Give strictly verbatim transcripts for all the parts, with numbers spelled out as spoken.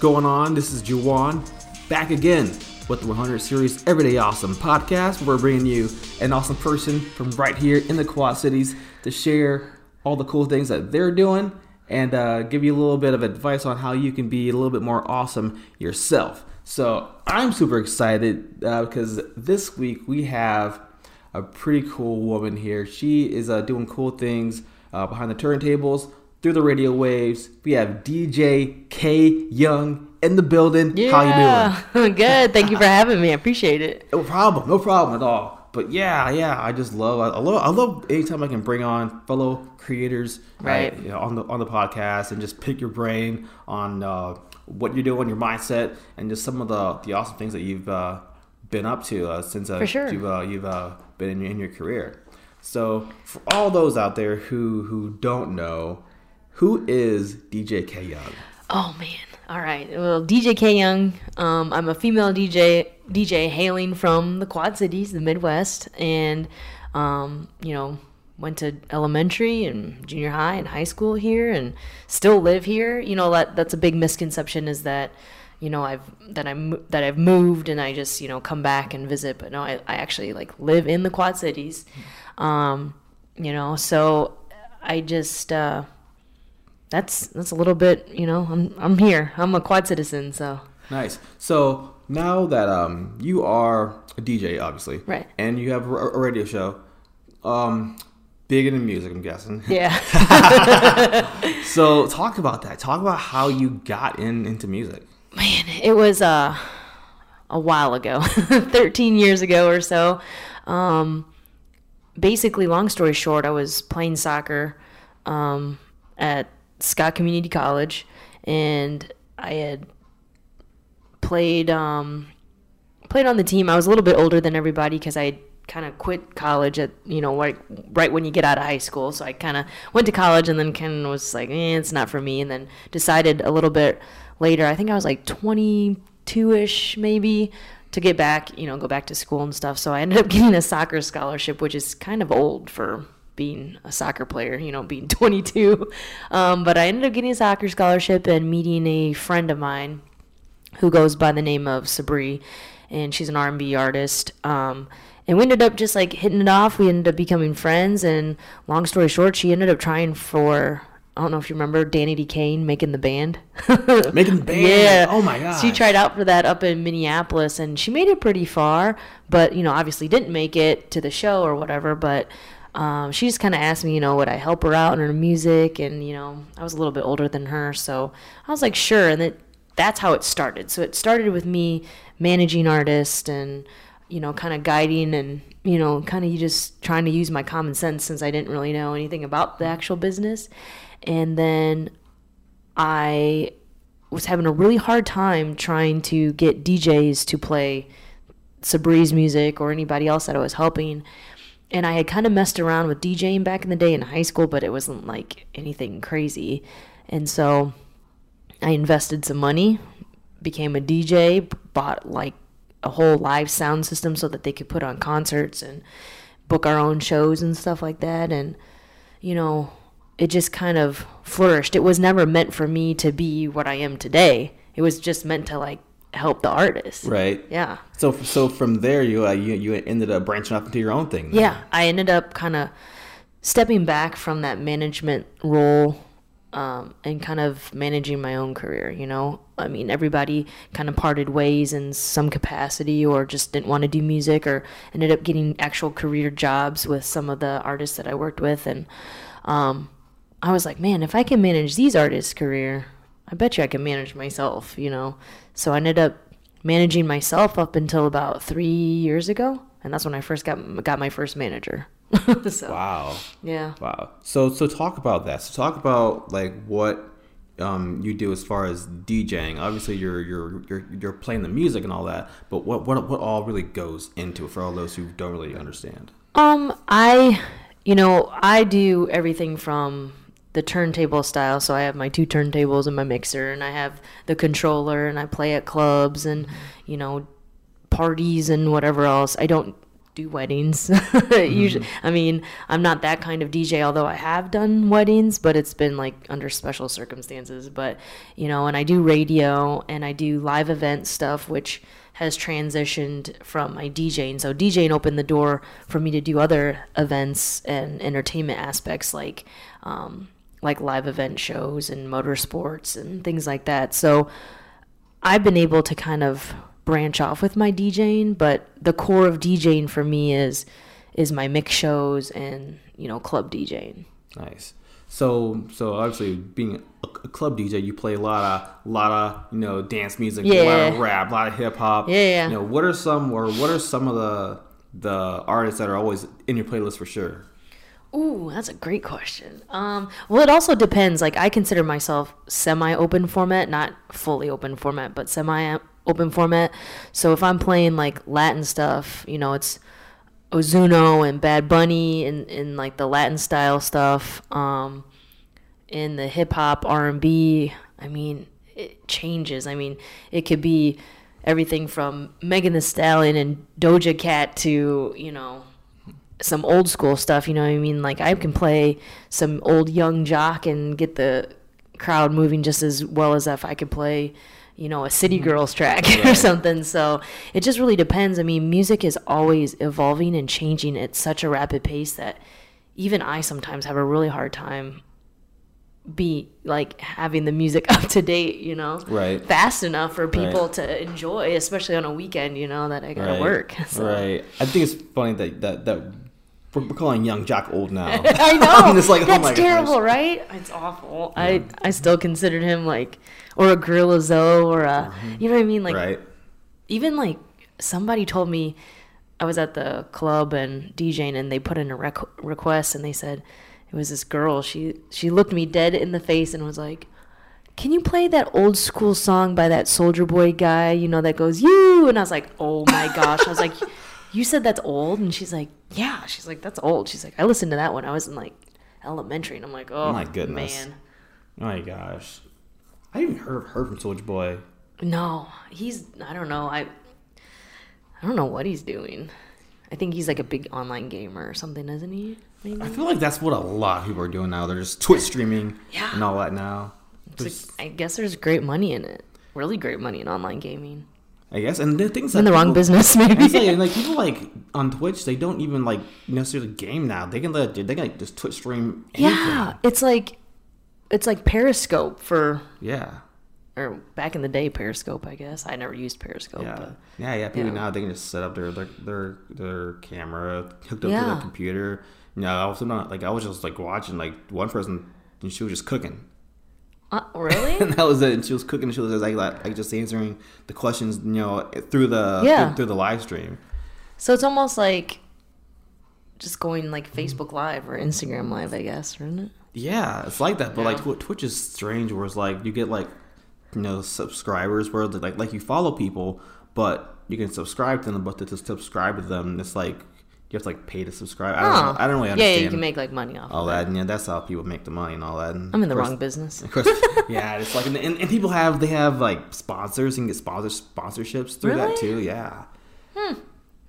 going on? This is Juwan, back again with the one hundred series Everyday Awesome podcast, where we're bringing you an awesome person from right here in the Quad Cities to share all the cool things that they're doing and uh, give you a little bit of advice on how you can be a little bit more awesome yourself. So I'm super excited uh, because this week we have a pretty cool woman here. She is uh, doing cool things uh, behind the turntables, through the radio waves. We have D J K Young in the building. Yeah. How you doing? Good. Thank you for having me. I appreciate it. No problem. No problem at all. But yeah, yeah, I just love. I love. I love anytime I can bring on fellow creators, right? Uh, you know, on the on the podcast and just pick your brain on uh, what you're doing, your mindset, and just some of the the awesome things that you've uh, been up to uh, since uh, for sure. you've uh, you've uh, been in your, in your career. So for all those out there who who don't know. Who is D J K Young? Oh, man. All right. Well, D J K Young, um, I'm a female D J D J hailing from the Quad Cities, the Midwest, and, um, you know, went to elementary and junior high and high school here and still live here. You know, that that's a big misconception is that, you know, I've that I'm that I've moved and I just, you know, come back and visit. But no, I, I actually, like, live in the Quad Cities, um, you know, so I just... Uh, That's that's a little bit, you know, I'm I'm here. I'm a Quad citizen, so. Nice. So now that um you are a D J, obviously. Right. And you have a radio show. Um, big into music, I'm guessing. Yeah. So talk about that. Talk about how you got in into music. Man, it was uh, a while ago, thirteen years ago or so. Um, basically, long story short, I was playing soccer um, at Scott Community College, and I had played um, played on the team. I was a little bit older than everybody because I kind of quit college at you know right, right when you get out of high school. So I kind of went to college and then kind of was like, eh, it's not for me. And then decided a little bit later. I think I was like twenty-two-ish maybe to get back, you know, go back to school and stuff. So I ended up getting a soccer scholarship, which is kind of old for being a soccer player, you know, being twenty-two. Um, but I ended up getting a soccer scholarship and meeting a friend of mine who goes by the name of Sabri, and she's an R and B artist. Um, and we ended up just like hitting it off. We ended up becoming friends, and long story short, she ended up trying for, I don't know if you remember, Danity Kane, Making the Band. Making the Band? Yeah. Oh, my God. She tried out for that up in Minneapolis, and she made it pretty far, but, you know, obviously didn't make it to the show or whatever, but... Um, she just kind of asked me, you know, would I help her out in her music? And, you know, I was a little bit older than her. So I was like, sure. And that, that's how it started. So it started with me managing artists and, you know, kind of guiding and, you know, kind of just trying to use my common sense since I didn't really know anything about the actual business. And then I was having a really hard time trying to get D Js to play Sabri's music or anybody else that I was helping. And I had kind of messed around with DJing back in the day in high school, but it wasn't like anything crazy. And so I invested some money, became a D J, bought like a whole live sound system so that they could put on concerts and book our own shows and stuff like that. And, you know, it just kind of flourished. It was never meant for me to be what I am today. It was just meant to like help the artist, right? Yeah. So, so from there, you uh, you you ended up branching off into your own thing. Then. Yeah, I ended up kind of stepping back from that management role um, and kind of managing my own career. You know, I mean, everybody kind of parted ways in some capacity, or just didn't want to do music, or ended up getting actual career jobs with some of the artists that I worked with. And um, I was like, man, if I can manage these artists' career, I bet you I can manage myself, you know. So I ended up managing myself up until about three years ago, and that's when I first got got my first manager. So, wow. Yeah. Wow. So so talk about that. So talk about like what um, you do as far as DJing. Obviously, you're you're you're you're playing the music and all that, but what what what all really goes into it for all those who don't really understand? Um, I, you know, I do everything from the turntable style, so I have my two turntables and my mixer, and I have the controller, and I play at clubs and, you know, parties and whatever else. I don't do weddings. Mm-hmm. Usually, I mean, I'm not that kind of D J, although I have done weddings, but it's been like under special circumstances. But, you know, and I do radio and I do live event stuff, which has transitioned from my DJing. So DJing opened the door for me to do other events and entertainment aspects like, um, like live event shows and motorsports and things like that. So I've been able to kind of branch off with my DJing, but the core of DJing for me is is my mix shows and, you know, club DJing. Nice. So so obviously being a, a club D J, you play a lot of lot of you know dance music, yeah. a lot of rap, a lot of hip hop. Yeah, yeah. You know, what are some or what are some of the the artists that are always in your playlist for sure? Ooh, that's a great question. Um, well, it also depends. Like, I consider myself semi-open format, not fully open format, but semi-open format. So if I'm playing, like, Latin stuff, you know, it's Ozuna and Bad Bunny and, and like, the Latin-style stuff. Um, in the hip-hop, R and B, I mean, it changes. I mean, it could be everything from Megan Thee Stallion and Doja Cat to, you know, some old school stuff, you know what I mean? Like, I can play some old Young Jock and get the crowd moving just as well as if I could play, you know, a City Girls track right. or something. So it just really depends. I mean, music is always evolving and changing at such a rapid pace that even I sometimes have a really hard time be like having the music up to date, you know, right, fast enough for people right. to enjoy, especially on a weekend, you know, that I gotta right. work. So. Right. I think it's funny that that that. We're calling Young Jock old now. I know. I'm just like, that's oh my terrible, gosh. Right? It's awful. Yeah. I, I still considered him like, or a Gorilla Zoe, or a, mm-hmm. you know what I mean? Like, right. even like somebody told me, I was at the club and DJing, and they put in a rec- request, and they said it was this girl. She she looked me dead in the face and was like, "Can you play that old school song by that Soulja Boy guy? You know that goes you." And I was like, "Oh my gosh!" I was like. You said that's old? And she's like, yeah. She's like, that's old. She's like, I listened to that one. I was in, like, elementary. And I'm like, oh, my goodness. Man. Oh, my gosh. I haven't heard, heard from Soulja Boy. No. He's, I don't know. I I don't know what he's doing. I think he's, like, a big online gamer or something, isn't he? Maybe? I feel like that's what a lot of people are doing now. They're just Twitch streaming yeah. and all that now. Just... Like, I guess there's great money in it. Really great money in online gaming. I guess, and the things in the people, wrong business, maybe. Like, and like people like on Twitch, they don't even like necessarily game now. They can let they can like just Twitch stream. Anything. Yeah, it's like it's like Periscope for yeah, or back in the day Periscope. I guess I never used Periscope. Yeah, but, yeah, yeah. People yeah. now they can just set up their their their, their camera hooked up yeah. to their computer. You know, I was not like I was just like watching like one person and she was just cooking. Uh, really? And that was it. And she was cooking. And she was like, like, like just answering the questions, you know, through the yeah. through, through the live stream. So it's almost like just going like Facebook Live or Instagram Live, I guess, isn't it? Yeah, it's like that. But yeah. like Twitch is strange, where it's like you get like you know subscribers, where like like you follow people, but you can subscribe to them, but to subscribe to them, it's like you have to like pay to subscribe. I don't, oh. know. I don't really understand. Yeah, you can make like money off all of that. that, and yeah, that's how people make the money and all that. And I'm in the course, wrong business. Of course, yeah, it's like and, and people have they have like sponsors and get sponsor sponsorships through really? That too. Yeah, hmm.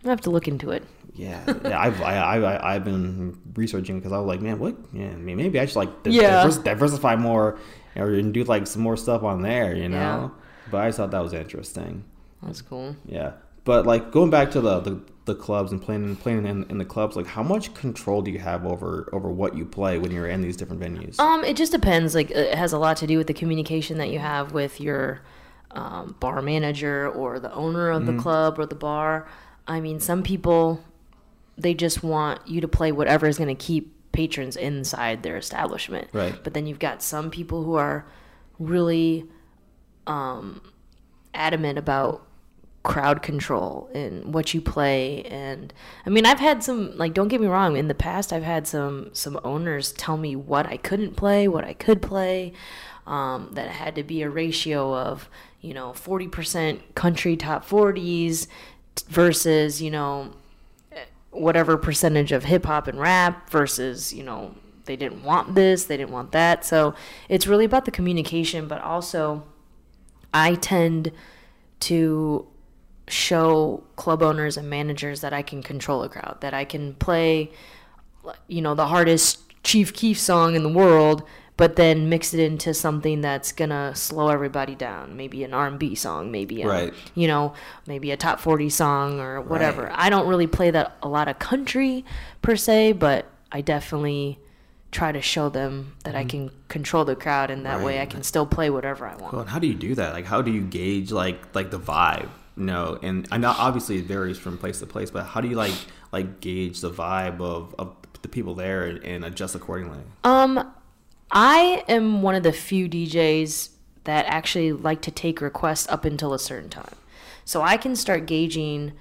I have to look into it. Yeah, yeah, I've I, I I've been researching because I was like, man, what? Yeah, I mean, maybe I should like di- yeah. divers- diversify more and do like some more stuff on there, you know. Yeah. But I just thought that was interesting. That's cool. Yeah, but like going back to the. the the clubs and playing playing in, in the clubs, like how much control do you have over over what you play when you're in these different venues? Um it just depends. Like it has a lot to do with the communication that you have with your um bar manager or the owner of mm-hmm. the club or the bar. I mean, some people, they just want you to play whatever is going to keep patrons inside their establishment, right? But then you've got some people who are really um adamant about crowd control and what you play. And I mean, I've had some, like, don't get me wrong, in the past I've had some some owners tell me what I couldn't play, what I could play, um that it had to be a ratio of, you know, forty percent country top forties versus, you know, whatever percentage of hip-hop and rap versus, you know, they didn't want this, they didn't want that. So it's really about the communication, but also I tend to show club owners and managers that I can control a crowd, that I can play, you know, the hardest Chief Keef song in the world, but then mix it into something that's going to slow everybody down. Maybe an R and B song, maybe, a, right. you know, maybe a top forty song or whatever. Right. I don't really play that a lot of country per se, but I definitely try to show them that mm-hmm. I can control the crowd, and that right. way I can still play whatever I want. Cool. And how do you do that? Like, how do you gauge like, like the vibe? No, and I know obviously it varies from place to place, but how do you like like gauge the vibe of, of the people there and, and adjust accordingly? Um, I am one of the few D Js that actually like to take requests up until a certain time, so I can start gauging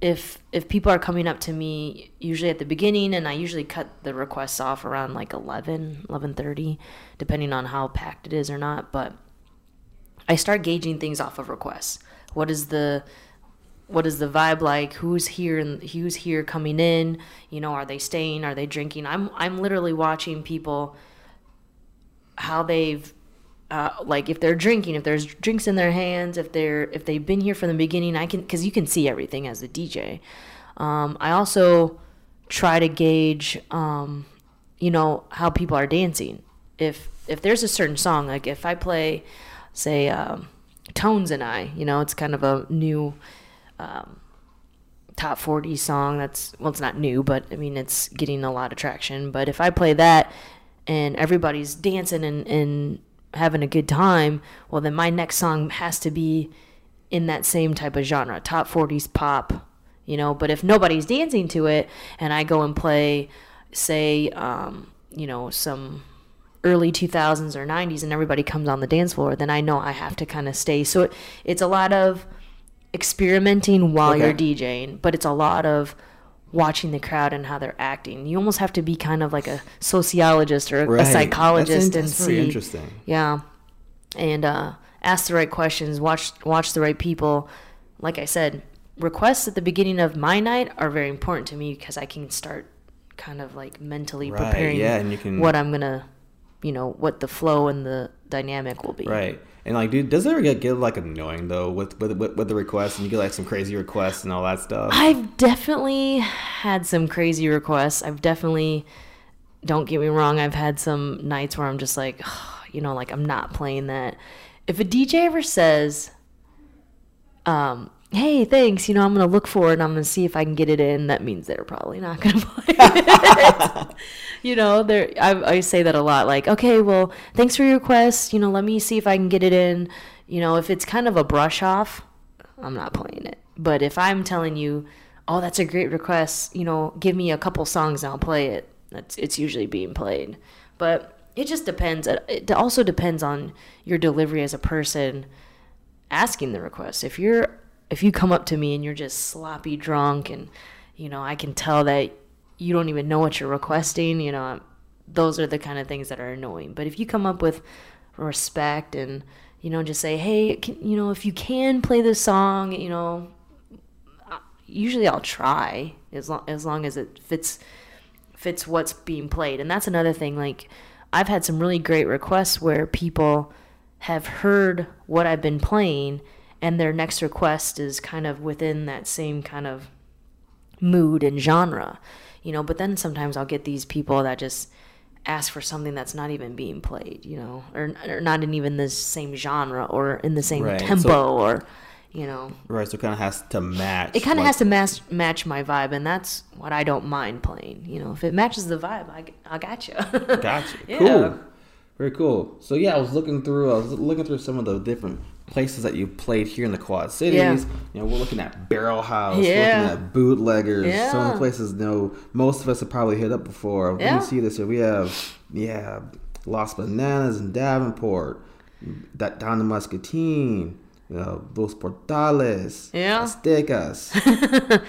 if if people are coming up to me usually at the beginning, and I usually cut the requests off around like eleven, eleven thirty, depending on how packed it is or not. But I start gauging things off of requests. What is the what is the vibe like? Who's here and who's here coming in? You know, are they staying? Are they drinking? I'm I'm literally watching people, how they've uh, like if they're drinking, if there's drinks in their hands, if they're if they've been here from the beginning. I can, because you can see everything as the D J. Um, I also try to gauge, um, you know, how people are dancing. If if there's a certain song, like if I play, say. Um, Tones and I, you know, it's kind of a new um, top forty song that's, well, it's not new, but I mean, it's getting a lot of traction. But if I play that and everybody's dancing and, and having a good time, well, then my next song has to be in that same type of genre, top forties pop, you know. But if nobody's dancing to it and I go and play, say, um, you know, some early two thousands or nineties, and everybody comes on the dance floor, then I know I have to kind of stay. So it, it's a lot of experimenting while okay. you're DJing, but it's a lot of watching the crowd and how they're acting. You almost have to be kind of like a sociologist or right. a psychologist, that's in, and that's see. Very interesting. Yeah. And uh, ask the right questions, watch watch the right people. Like I said, requests at the beginning of my night are very important to me, because I can start kind of like mentally right. preparing yeah, and you can... what I'm going to, you know, what the flow and the dynamic will be. Right. And like, dude, does it ever get, get like annoying though with, with with with the requests, and you get like some crazy requests and all that stuff? I've definitely had some crazy requests. I've definitely, don't get me wrong, I've had some nights where I'm just like, oh, you know, like I'm not playing that. If a D J ever says, um, hey, thanks, you know, I'm going to look for it and I'm going to see if I can get it in, that means they're probably not going to play it. You know, I, I say that a lot, like, okay, well, thanks for your request, you know, let me see if I can get it in. You know, if it's kind of a brush off, I'm not playing it. But if I'm telling you, oh, that's a great request, you know, give me a couple songs and I'll play it, that's, it's usually being played. But it just depends. It also depends on your delivery as a person asking the request. If you're If you come up to me and you're just sloppy drunk, and, you know, I can tell that you don't even know what you're requesting, you know, those are the kind of things that are annoying. But if you come up with respect and, you know, just say, hey, can, you know, if you can play this song, you know, usually I'll try as long as, long as it fits fits what's being played. And that's another thing. Like, I've had some really great requests where people have heard what I've been playing, and their next request is kind of within that same kind of mood and genre, you know. But then sometimes I'll get these people that just ask for something that's not even being played, you know, or, or not in even the same genre or in the same right. tempo so, or, you know. Right, so it kind of has to match. It kind of like, has to match, match my vibe, and that's what I don't mind playing. You know, if it matches the vibe, I, I gotcha. Gotcha. Yeah. Cool. Very cool. So, yeah, I was looking through, I was looking through some of the different places that you played here in the Quad Cities. Yeah. You know, we're looking at Barrel House, yeah. looking at Bootleggers, yeah. some places, you know, most of us have probably hit up before. Yeah. When you see this here, we have, yeah, Lost Bananas in Davenport, that down to Muscatine, you know, Los Portales, yeah. Aztecas,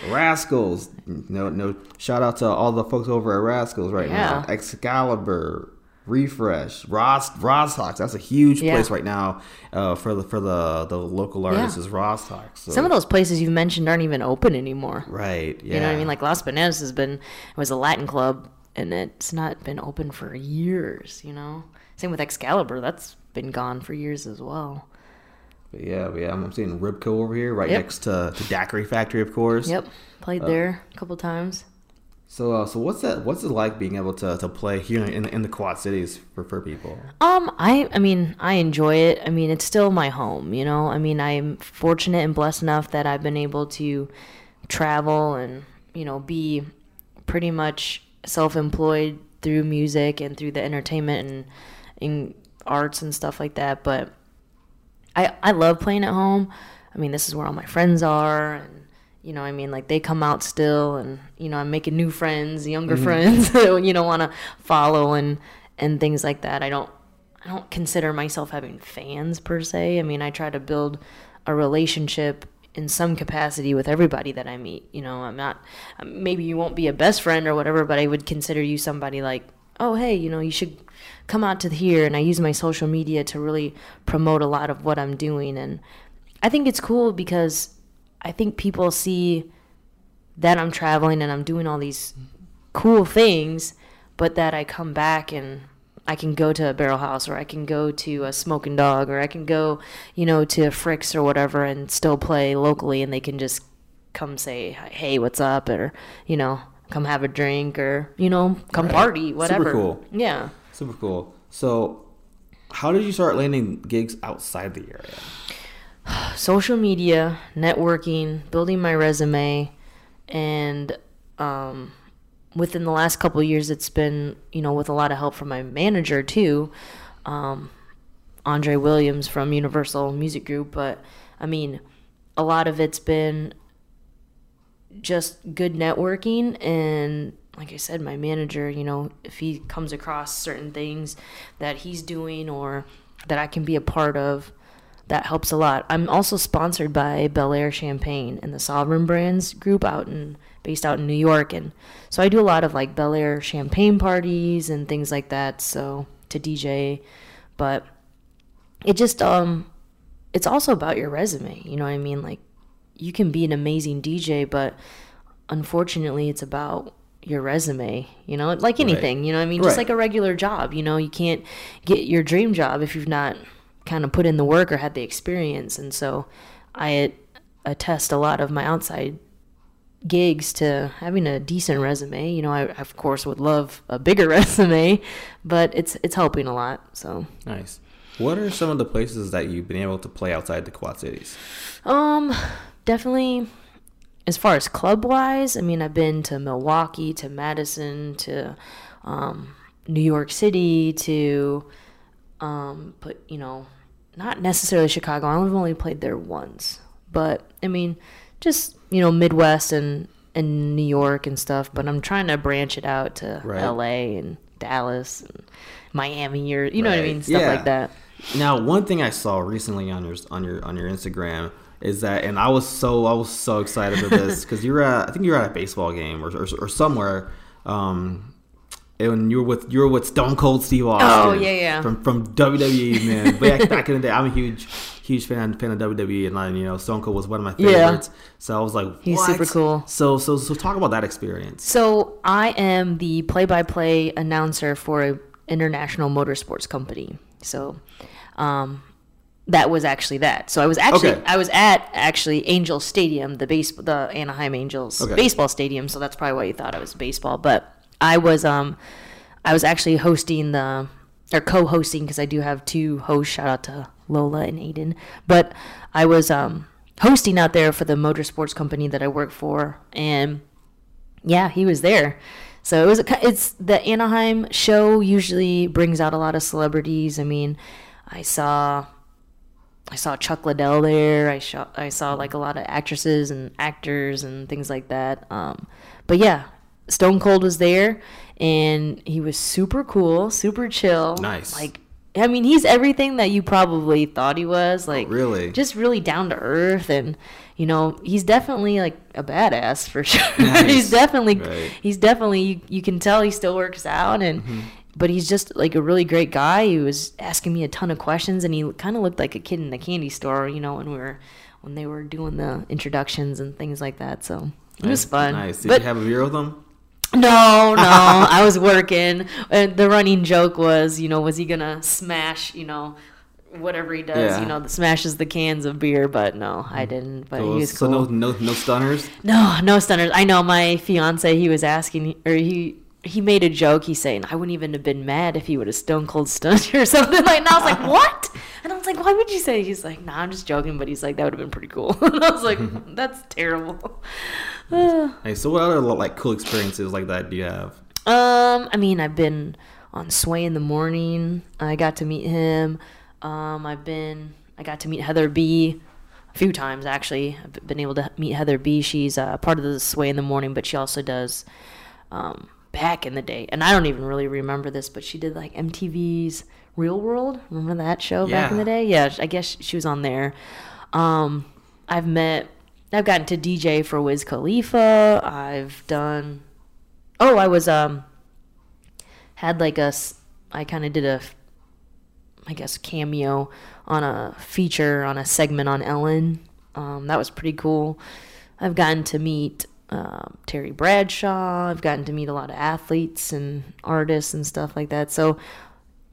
Rascals. No, no, shout out to all the folks over at Rascals right yeah. now. Excalibur. Refresh, Ross, Rosstalks. That's a huge yeah. place right now uh, for the for the, the local artists. Yeah. Is Rosstalks. So. Some of those places you've mentioned aren't even open anymore. Right. Yeah. You know what I mean? Like Las Bananas has been it was a Latin club, and it's not been open for years. You know. Same with Excalibur. That's been gone for years as well. But yeah, but yeah, I'm, I'm seeing Ribco over here, right yep. next to, to Daiquiri Factory, of course. Yep, played uh, there a couple times. So, uh, so what's that? What's it like being able to, to play here in in the Quad Cities for, for people? Um, I I mean, I enjoy it. I mean, it's still my home, you know. I mean, I'm fortunate and blessed enough that I've been able to travel and, you know, be pretty much self-employed through music and through the entertainment and, and arts and stuff like that. But I I love playing at home. I mean, this is where all my friends are. And, you know, I mean, like, they come out still, and, you know, I'm making new friends, younger mm-hmm. friends that, you know, want to follow and, and things like that. I don't I don't consider myself having fans, per se. I mean, I try to build a relationship in some capacity with everybody that I meet. You know, I'm not, maybe you won't be a best friend or whatever, but I would consider you somebody like, oh, hey, you know, you should come out to here. And I use my social media to really promote a lot of what I'm doing. And I think it's cool because I think people see that I'm traveling and I'm doing all these cool things, but that I come back and I can go to a Barrel House, or I can go to a Smoking Dog, or I can go, you know, to a Frick's or whatever and still play locally, and they can just come say, hey, what's up, or, you know, come have a drink, or, you know, come right. party, whatever. Super cool. Yeah. Super cool. So how did you start landing gigs outside the area? Social media, networking, building my resume, and um, within the last couple of years, it's been, you know, with a lot of help from my manager too, um, Andre Williams from Universal Music Group. But I mean, a lot of it's been just good networking, and like I said, my manager, you know, if he comes across certain things that he's doing or that I can be a part of, that helps a lot. I'm also sponsored by Bel Air Champagne and the Sovereign Brands Group out in, based out in New York. And so I do a lot of like Bel Air Champagne parties and things like that. So to D J, but it just, um, it's also about your resume. You know what I mean? Like, you can be an amazing D J, but unfortunately it's about your resume, you know, like anything, right. you know what I mean? Just right. like a regular job, you know, you can't get your dream job if you've not kind of put in the work or had the experience. And so I attest a lot of my outside gigs to having a decent resume. You know, I of course would love a bigger resume, but it's it's helping a lot. So nice. What are some of the places that you've been able to play outside the Quad Cities? Um, definitely as far as club wise, I mean, I've been to Milwaukee, to Madison, to um, New York City, to um, but you know, not necessarily Chicago. I've only played there once, but I mean, just, you know, Midwest and, and New York and stuff, but I'm trying to branch it out to right. L A and Dallas and Miami, or, you know right. what I mean? Stuff yeah. like that. Now, one thing I saw recently on your, on your, on your Instagram is that, and I was so, I was so excited for this, cause you were at, I think you were at a baseball game or, or, or somewhere, um, and you were with you were with Stone Cold Steve Austin. Oh yeah, yeah. From from W W E, man. Back back in the day, I'm a huge huge fan fan of W W E, and you know, Stone Cold was one of my favorites. Yeah. So I was like, what? He's super cool. So so so talk about that experience. So I am the play by play announcer for an international motorsports company. So, um, that was actually that. So I was actually okay. I was at actually Angel Stadium, the base the Anaheim Angels okay. baseball stadium. So that's probably why you thought I was baseball, but. I was um, I was actually hosting the or co-hosting, because I do have two hosts. Shout out to Lola and Aiden, but I was um hosting out there for the motorsports company that I work for, and yeah, he was there. So it was a, it's the Anaheim show usually brings out a lot of celebrities. I mean, I saw I saw Chuck Liddell there. I saw I saw like a lot of actresses and actors and things like that. Um, but yeah. Stone Cold was there, and he was super cool, super chill. Nice. Like, I mean, he's everything that you probably thought he was. Like, oh, really? Just really down to earth, and you know, he's definitely like a badass for sure. Nice. he's definitely, right. he's definitely. You, you can tell he still works out, and mm-hmm. but he's just like a really great guy. He was asking me a ton of questions, and he kind of looked like a kid in the candy store, you know, when we were when they were doing the introductions and things like that. So it nice. was fun. Nice. Did but, you have a beer with him? No, no, I was working. And the running joke was, you know, was he gonna smash, you know, whatever he does, yeah. you know, that smashes the cans of beer. But no, I didn't. But so, he was cool. So no, no, no stunners. No, no stunners. I know my fiance. He was asking, or he. He made a joke. He's saying, I wouldn't even have been mad if he would have Stone Cold stunned you or something like that. And I was like, what? And I was like, why would you say? He's like, nah, I'm just joking. But he's like, that would have been pretty cool. And I was like, that's terrible. Hey, so what other like cool experiences like that do you have? Um, I mean, I've been on Sway in the Morning. I got to meet him. Um, I've been, I got to meet Heather B. a few times, actually. I've been able to meet Heather B. She's uh, part of the Sway in the Morning, but she also does... Um, back in the day, and I don't even really remember this, but she did like M T V's Real World. Remember that show yeah. back in the day? Yeah, I guess she was on there. Um, I've met, I've gotten to D J for Wiz Khalifa. I've done, oh, I was, um, had like a, I kind of did a, I guess, cameo on a feature, on a segment on Ellen. Um, that was pretty cool. I've gotten to meet Um, Terry Bradshaw. I've gotten to meet a lot of athletes and artists and stuff like that. So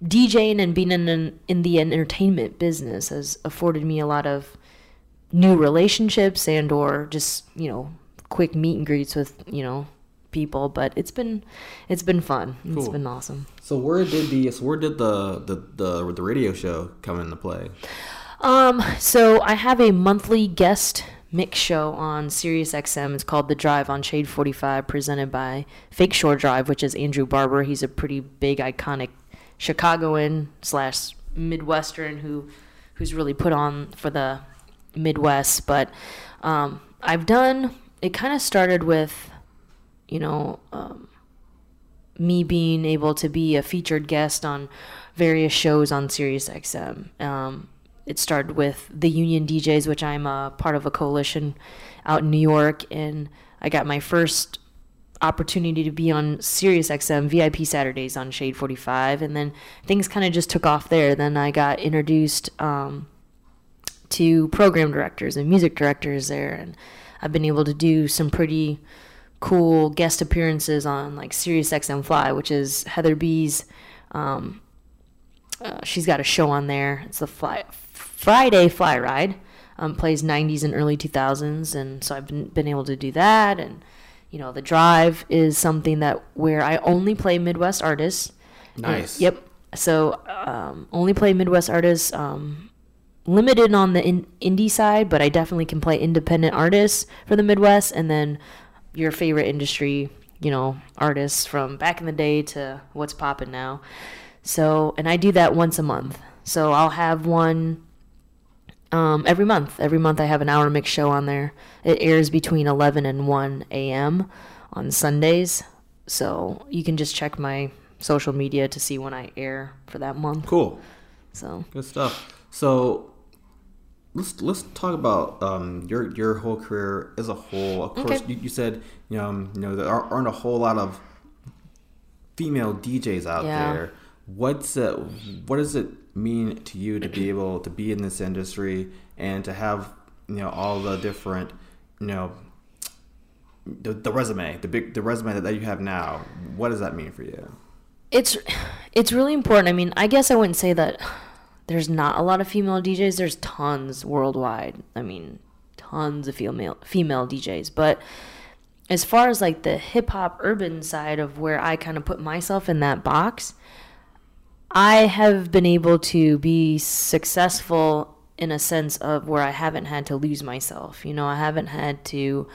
DJing and being in, an, in the entertainment business has afforded me a lot of new relationships and or just, you know, quick meet and greets with, you know, people. But it's been it's been fun. Cool. It's been awesome. So where did the so where did the the, the, the radio show come into play? Um, so I have a monthly guest mix show on Sirius X M. It's called The Drive on Shade forty-five, presented by Fake Shore Drive, which is Andrew Barber. He's a pretty big, iconic Chicagoan slash Midwestern who who's really put on for the Midwest. But um, I've done, it kind of started with, you know, um, me being able to be a featured guest on various shows on Sirius X M. Um, It started with the Union D Js, which I'm a part of a coalition out in New York, and I got my first opportunity to be on Sirius X M V I P Saturdays on Shade forty-five, and then things kind of just took off there. Then I got introduced um, to program directors and music directors there, and I've been able to do some pretty cool guest appearances on like Sirius X M Fly, which is Heather B's. Um, uh, she's got a show on there. It's the Fly. Friday Fly Ride um, plays nineties and early two thousands, and so I've been, been able to do that. And you know, The Drive is something that where I only play Midwest artists. Nice. And, yep. So um, only play Midwest artists. Um, limited on the in, indie side, but I definitely can play independent artists for the Midwest, and then your favorite industry, you know, artists from back in the day to what's popping now. So, and I do that once a month. So I'll have one. Um, every month, every month I have an hour mix show on there. It airs between eleven and one a.m. on Sundays. So you can just check my social media to see when I air for that month. Cool. So good stuff. So let's let's talk about um, your your whole career as a whole. Of course, okay. you, you said you know, um, you know there aren't a whole lot of female D Js out yeah. there. What's uh, what does it mean to you to be able to be in this industry and to have, you know, all the different, you know, the, the resume, the big the resume that, that you have now? What does that mean for you? It's it's really important. I mean, I guess I wouldn't say that there's not a lot of female D Js. There's tons worldwide. I mean, tons of female female D Js, but as far as like the hip hop urban side of where I kind of put myself in that box, I have been able to be successful in a sense of where I haven't had to lose myself. You know, I haven't had to,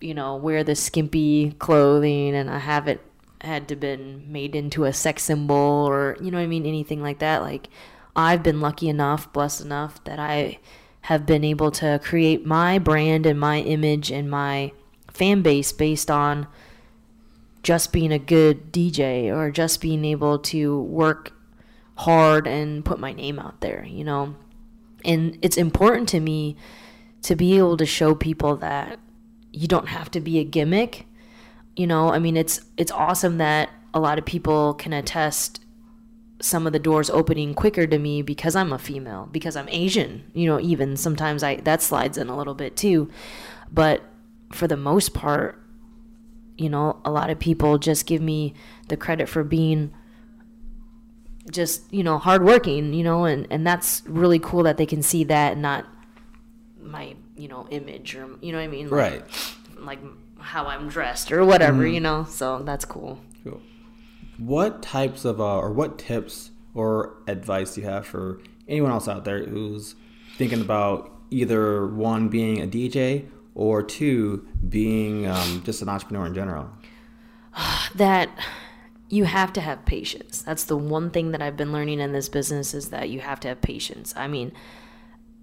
you know, wear the skimpy clothing, and I haven't had to been made into a sex symbol or, you know what I mean, anything like that. Like, I've been lucky enough, blessed enough that I have been able to create my brand and my image and my fan base based on just being a good D J or just being able to work hard and put my name out there, you know. And it's important to me to be able to show people that you don't have to be a gimmick, you know. I mean, it's it's awesome that a lot of people can attest some of the doors opening quicker to me because I'm a female, because I'm Asian, you know, even sometimes I that slides in a little bit too. But for the most part, you know, a lot of people just give me the credit for being just, you know, hardworking, you know, and, and that's really cool that they can see that and not my, you know, image or, you know what I mean? Like, right. Like how I'm dressed or whatever, mm-hmm. you know, so that's cool. Cool. What types of, uh, or what tips or advice do you have for anyone else out there who's thinking about either one, being a D J, or two, being um, just an entrepreneur in general? That you have to have patience. That's the one thing that I've been learning in this business, is that you have to have patience. I mean,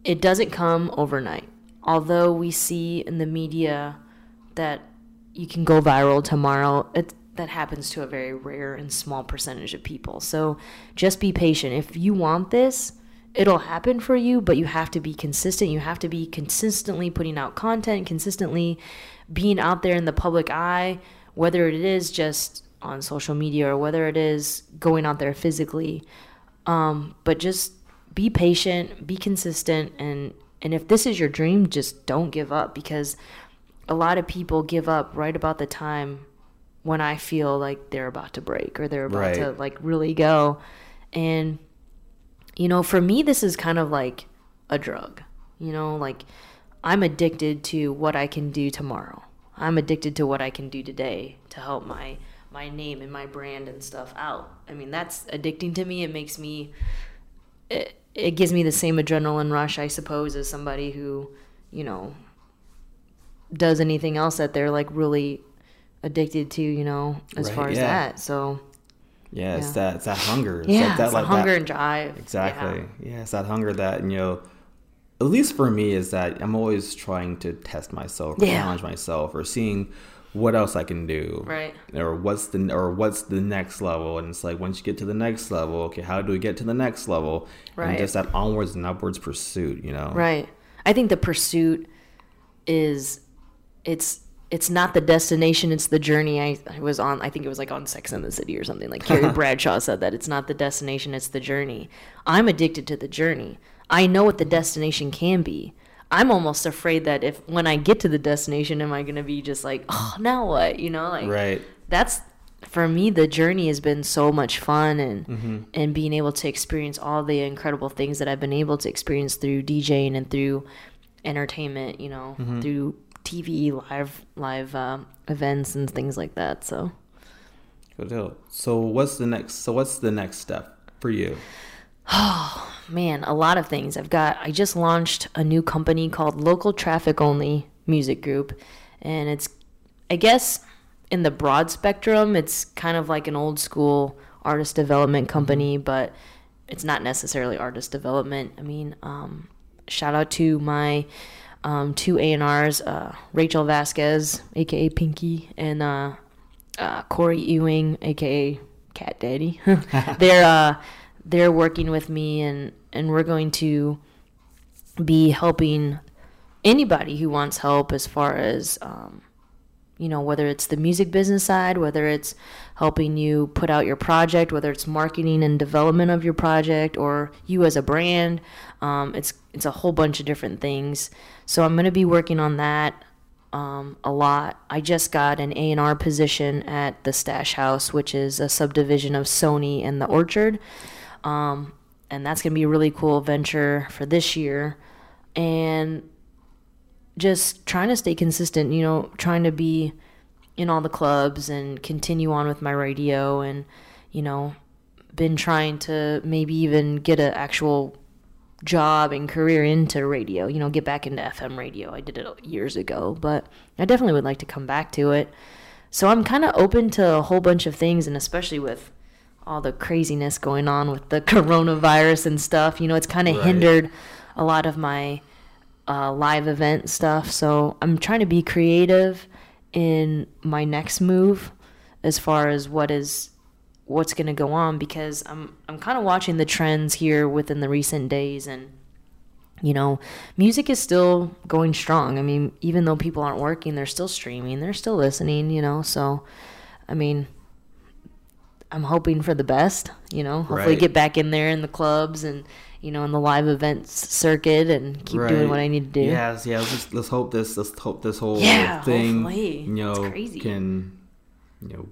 it doesn't come overnight. Although we see in the media that you can go viral tomorrow, it, that happens to a very rare and small percentage of people. So just be patient. If you want this, it'll happen for you, but you have to be consistent. You have to be consistently putting out content, consistently being out there in the public eye, whether it is just on social media or whether it is going out there physically. Um, but just be patient, be consistent, and, and if this is your dream, just don't give up, because a lot of people give up right about the time when I feel like they're about to break or they're about right. to like really go. And you know, for me, this is kind of like a drug. You know, like I'm addicted to what I can do tomorrow. I'm addicted to what I can do today to help my, my name and my brand and stuff out. I mean, that's addicting to me. It makes me, it, it gives me the same adrenaline rush, I suppose, as somebody who, you know, does anything else that they're like really addicted to, you know, as right, far as yeah. that. So... Yeah, it's yeah. that it's that hunger. It's yeah, like that, it's like hunger that. and drive. Exactly. Yeah. yeah, it's that hunger that, and, you know, at least for me, is that I'm always trying to test myself, or yeah. challenge myself, or seeing what else I can do, right? Or what's the or what's the next level? And it's like, once you get to the next level, okay, how do we get to the next level? Right. And just that onwards and upwards pursuit, you know? Right. I think the pursuit is it's. It's not the destination, it's the journey. I, I was on, I think it was like on Sex and the City or something. Like Terry Bradshaw said that it's not the destination, it's the journey. I'm addicted to the journey. I know what the destination can be. I'm almost afraid that if when I get to the destination, am I going to be just like, oh, now what? You know, like right. that's, for me, the journey has been so much fun, and mm-hmm. and being able to experience all the incredible things that I've been able to experience through DJing and through entertainment, you know, mm-hmm. through T V, live live um, events and things like that. So, good deal. So what's the next? So what's the next step for you? Oh man, a lot of things. I've got. I just launched a new company called Local Traffic Only Music Group, and it's, I guess, in the broad spectrum, it's kind of like an old school artist development company, mm-hmm. but it's not necessarily artist development. I mean, um, shout out to my. Um, two A and R's, uh, Rachel Vasquez, a k a. Pinky, and uh, uh, Corey Ewing, a k a. Cat Daddy. they're, uh, they're working with me, and, and we're going to be helping anybody who wants help as far as, um, you know, whether it's the music business side, whether it's helping you put out your project, whether it's marketing and development of your project, or you as a brand. Um, it's it's a whole bunch of different things. So I'm going to be working on that um, a lot. I just got an A and R position at the Stash House, which is a subdivision of Sony and the Orchard. Um, and that's going to be a really cool venture for this year. And just trying to stay consistent, you know, trying to be in all the clubs and continue on with my radio, and, you know, been trying to maybe even get an actual job and career into radio, you know, get back into F M radio. I did it years ago, but I definitely would like to come back to it. So I'm kind of open to a whole bunch of things, and especially with all the craziness going on with the coronavirus and stuff, you know, it's kind of right. hindered a lot of my uh, live event stuff. So I'm trying to be creative in my next move as far as what is what's going to go on, because I'm I'm kind of watching the trends here within the recent days, and you know, music is still going strong. I mean, even though people aren't working, they're still streaming, they're still listening, you know. So I mean, I'm hoping for the best, you know, hopefully right. get back in there in the clubs and, you know, in the live events circuit, and keep right. doing what I need to do. Yes, yeah, let's, let's hope this let's hope this whole yeah, thing hopefully. you know, can you know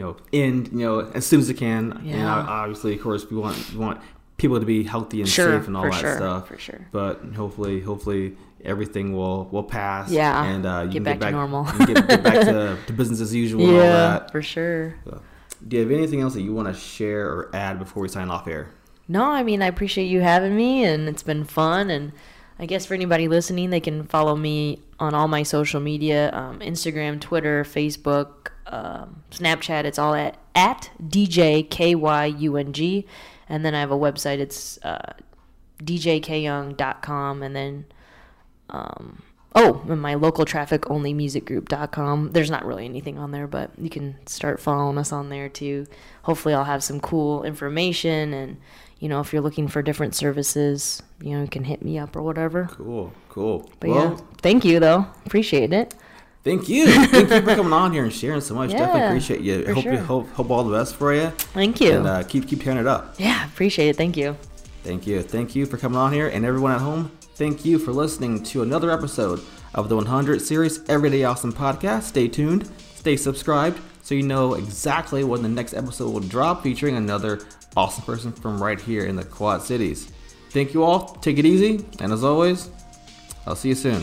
you know, end, you know, as soon as it can. Yeah. And obviously, of course, we want we want people to be healthy and sure, safe and all that sure, stuff. For sure. But hopefully, hopefully, everything will will pass. Yeah. And uh, you get, can back get back to normal. You can get, get back to, to business as usual. Yeah, and all that. For sure. So, do you have anything else that you want to share or add before we sign off air? No, I mean, I appreciate you having me, and it's been fun. And I guess for anybody listening, they can follow me on all my social media, um, Instagram, Twitter, Facebook, um, Snapchat. It's all at, at D J K Y U N G. And then I have a website. It's uh, d j k young dot com. And then, um, oh, and my local traffic only music group dot com. There's not really anything on there, but you can start following us on there too. Hopefully, I'll have some cool information, and you know, if you're looking for different services, you know, you can hit me up or whatever. Cool, cool. But well, yeah, thank you, though. Appreciate it. Thank you. Thank you for coming on here and sharing so much. Yeah, definitely appreciate you. Hope, sure. you hope, hope all the best for you. Thank you. And uh, keep, keep tearing it up. Yeah, appreciate it. Thank you. Thank you. Thank you for coming on here. And everyone at home, thank you for listening to another episode of the one hundred Series Everyday Awesome Podcast. Stay tuned. Stay subscribed so you know exactly when the next episode will drop, featuring another awesome person from right here in the Quad Cities. Thank you all. Take it easy. And as always, I'll see you soon.